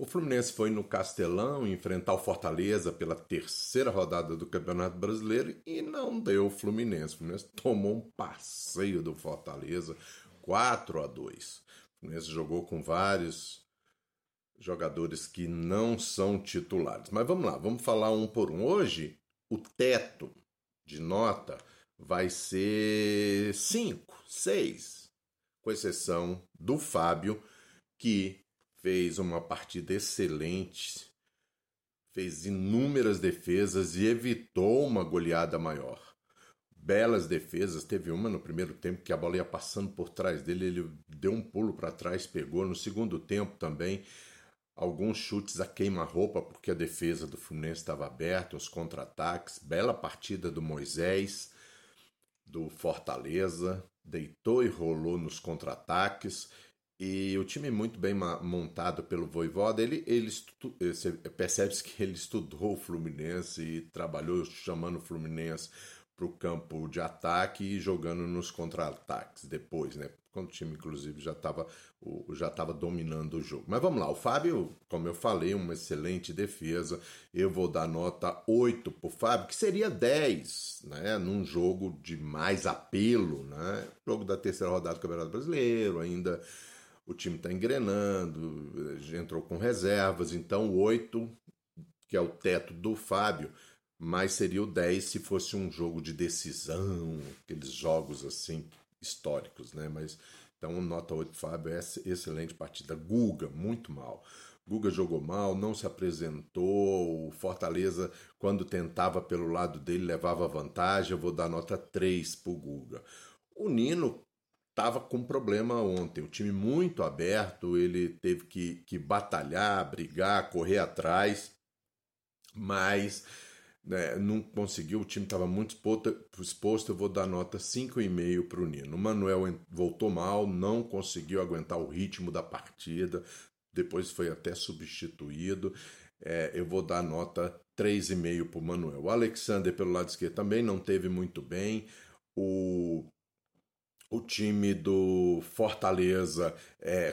O Fluminense foi no Castelão enfrentar o Fortaleza pela terceira rodada do Campeonato Brasileiro e não deu o Fluminense. O Fluminense tomou um passeio do Fortaleza, 4-2. O Fluminense jogou com vários jogadores que não são titulares. Mas vamos lá, vamos falar um por um. Hoje, o teto de nota vai ser 5, 6, com exceção do Fábio, que fez uma partida excelente, fez inúmeras defesas e evitou uma goleada maior. Belas defesas, teve uma no primeiro tempo que a bola ia passando por trás dele, ele deu um pulo para trás, pegou. No segundo tempo também, alguns chutes a queima-roupa, porque a defesa do Fluminense estava aberta, os contra-ataques. Bela partida do Moisés, do Fortaleza, deitou e rolou nos contra-ataques. E o time muito bem montado pelo Voivoda, percebe-se que ele estudou o Fluminense e trabalhou chamando o Fluminense para o campo de ataque e jogando nos contra-ataques depois, né? Quando o time, inclusive, já estava dominando o jogo. Mas vamos lá, o Fábio, como eu falei, uma excelente defesa. Eu vou dar nota 8 para o Fábio, que seria 10, né? Num jogo de mais apelo, né? Jogo da terceira rodada do Campeonato Brasileiro, ainda... O time está engrenando, entrou com reservas, então 8, que é o teto do Fábio, mas seria o 10 se fosse um jogo de decisão, aqueles jogos assim históricos, né? Mas então nota 8 Fábio, é excelente partida. Guga, muito mal. Guga jogou mal, não se apresentou, o Fortaleza, quando tentava pelo lado dele, levava vantagem. Eu vou dar nota 3 para o Guga. O Nino estava com problema ontem, o time muito aberto, ele teve que batalhar, brigar, correr atrás, mas né, não conseguiu, o time estava muito exposto. Eu vou dar nota 5,5 para o Nino. O Manuel voltou mal, não conseguiu aguentar o ritmo da partida, depois foi até substituído. Eu vou dar nota 3,5 para o Manuel. O Alexander, pelo lado esquerdo, também não teve muito bem. O time do Fortaleza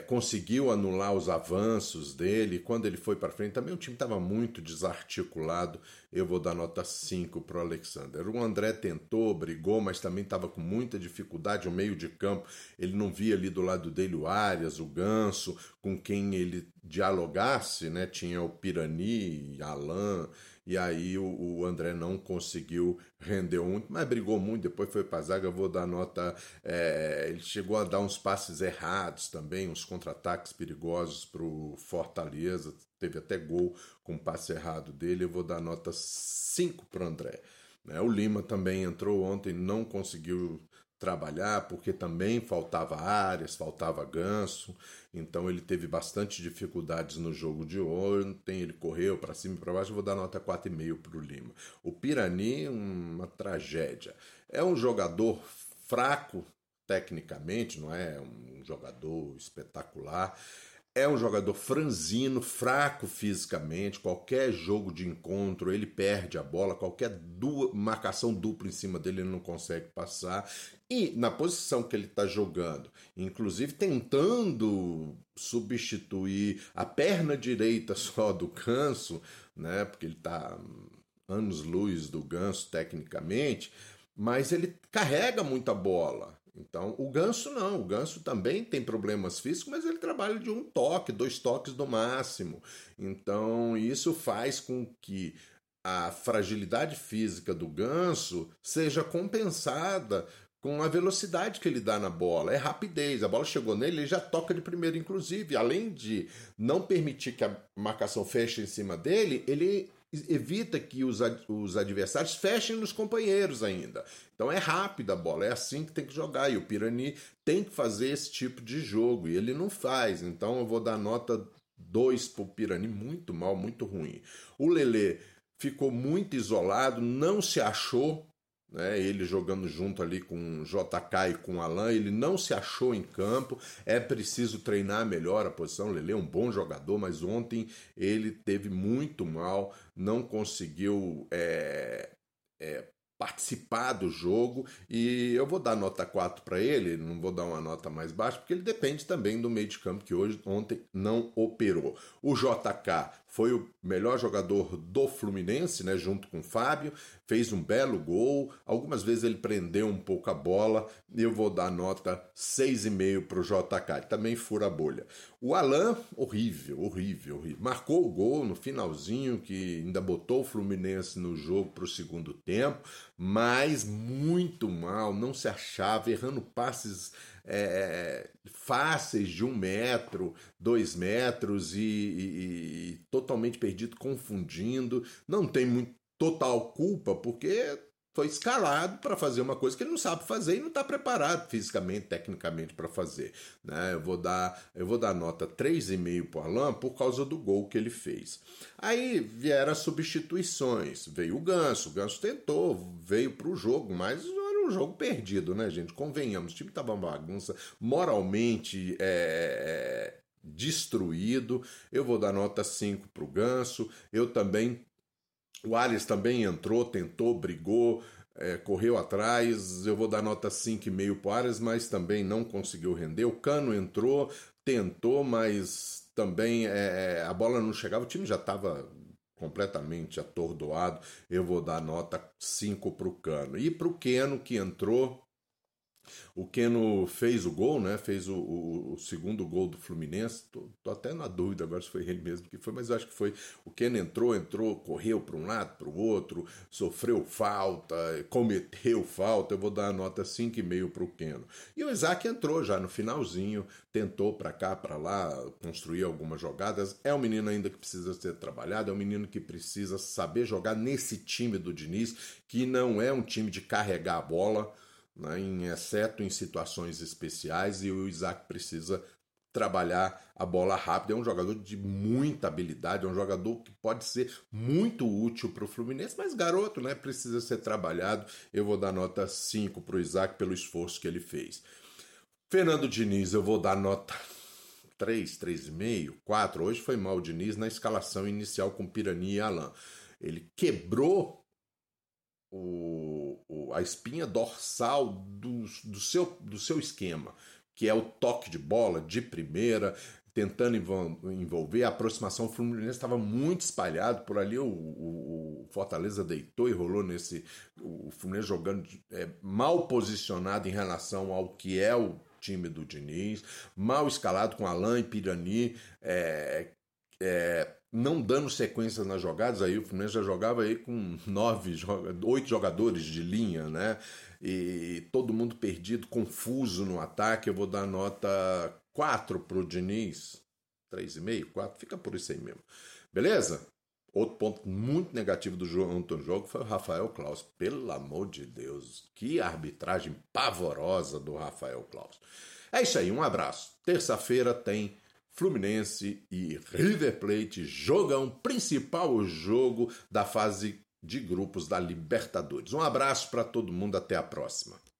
conseguiu anular os avanços dele. Quando ele foi para frente, também o time estava muito desarticulado. Eu vou dar nota 5 para o Alexander. O André tentou, brigou, mas também estava com muita dificuldade. O meio de campo, ele não via ali do lado dele o Arias, o Ganso, com quem ele dialogasse, né? Tinha o Pirani, Alain, e aí o André não conseguiu render muito, mas brigou muito, depois foi para a zaga. Eu vou dar nota... ele chegou a dar uns passes errados também, uns contra-ataques perigosos para o Fortaleza, teve até gol com um passe errado dele. Eu vou dar nota 5 para o André. Né? O Lima também entrou ontem, não conseguiu trabalhar, porque também faltava Arias, faltava Ganso, então ele teve bastante dificuldades no jogo de ontem, ele correu para cima e para baixo. Eu vou dar nota 4,5 para o Lima. O Pirani, uma tragédia. É um jogador fraco tecnicamente, não é um jogador espetacular, é um jogador franzino, fraco fisicamente. Qualquer jogo de encontro ele perde a bola, qualquer marcação dupla em cima dele ele não consegue passar, e na posição que ele está jogando, inclusive tentando substituir a perna direita só do Ganso, né, porque ele está anos-luz do Ganso tecnicamente, mas ele carrega muita bola. Então, o Ganso não. O Ganso também tem problemas físicos, mas ele trabalha de um toque, 2 toques no máximo. Então, isso faz com que a fragilidade física do Ganso seja compensada com a velocidade que ele dá na bola. É rapidez. A bola chegou nele, ele já toca de primeiro, inclusive. Além de não permitir que a marcação feche em cima dele, ele evita que os adversários fechem nos companheiros ainda. Então é rápida a bola, é assim que tem que jogar, e o Pirani tem que fazer esse tipo de jogo, e ele não faz. Então eu vou dar nota 2 pro Pirani, muito mal, muito ruim. O Lelê ficou muito isolado, não se achou, né? Ele jogando junto ali com o JK e com o Alain, ele não se achou em campo. É preciso treinar melhor a posição. O Lelê é um bom jogador, mas ontem ele teve muito mal, não conseguiu participar do jogo, e eu vou dar nota 4 para ele, não vou dar uma nota mais baixa, porque ele depende também do meio de campo, que ontem não operou. O JK foi o melhor jogador do Fluminense, né, junto com o Fábio, fez um belo gol, algumas vezes ele prendeu um pouco a bola, e eu vou dar nota 6,5 para o JK, também fura a bolha. O Alan, horrível, marcou o gol no finalzinho, que ainda botou o Fluminense no jogo para o segundo tempo, mas muito mal, não se achava, errando passes fáceis de 1 metro, 2 metros e totalmente perdido, confundindo. Não tem muito, total culpa, porque foi escalado para fazer uma coisa que ele não sabe fazer e não está preparado fisicamente, tecnicamente para fazer, né? Eu vou dar nota 3,5 para o Alan por causa do gol que ele fez. Aí vieram as substituições, veio o Ganso tentou, veio para o jogo, mas era um jogo perdido, né, gente? Convenhamos, o time estava uma bagunça, moralmente destruído. Eu vou dar nota 5 para o Ganso. O Alisson também entrou, tentou, brigou, correu atrás. Eu vou dar nota 5,5 para o Alisson, mas também não conseguiu render. O Cano entrou, tentou, mas também a bola não chegava. O time já estava completamente atordoado. Eu vou dar nota 5 para o Cano. E para o Keno, que entrou. O Keno fez o gol, né? Fez o segundo gol do Fluminense. Tô até na dúvida agora se foi ele mesmo que foi, mas eu acho que foi. O Keno entrou, correu para um lado, para o outro, sofreu falta, cometeu falta. Eu vou dar a nota 5,5 para o Keno. E o Isaac entrou já no finalzinho, tentou para cá, para lá, construir algumas jogadas. É um menino ainda que precisa ser trabalhado, é um menino que precisa saber jogar nesse time do Diniz, que não é um time de carregar a bola, exceto em situações especiais, e o Isaac precisa trabalhar a bola rápida. É um jogador de muita habilidade, é um jogador que pode ser muito útil para o Fluminense, mas garoto, né, precisa ser trabalhado. Eu vou dar nota 5 para o Isaac pelo esforço que ele fez. Fernando Diniz, eu vou dar nota 3, 3,5, 4. Hoje foi mal o Diniz na escalação inicial com Pirani e Alan. Ele quebrou a espinha dorsal do seu esquema, que é o toque de bola de primeira, tentando envolver. A aproximação Fluminense estava muito espalhado por ali. O Fortaleza deitou e rolou nesse. O Fluminense jogando mal posicionado em relação ao que é o time do Diniz, mal escalado com Alan e Pirani, não dando sequência nas jogadas. Aí o Fluminense já jogava aí com 8 jogadores de linha, né? E todo mundo perdido, confuso no ataque. Eu vou dar nota 4 pro Diniz, 3,5, 4, fica por isso aí mesmo, beleza? Outro ponto muito negativo do jogo foi o Rafael Klaus. Pelo amor de Deus, que arbitragem pavorosa do Rafael Klaus. É isso aí, um abraço. Terça-feira tem Fluminense e River Plate, jogão, principal jogo da fase de grupos da Libertadores. Um abraço para todo mundo, até a próxima.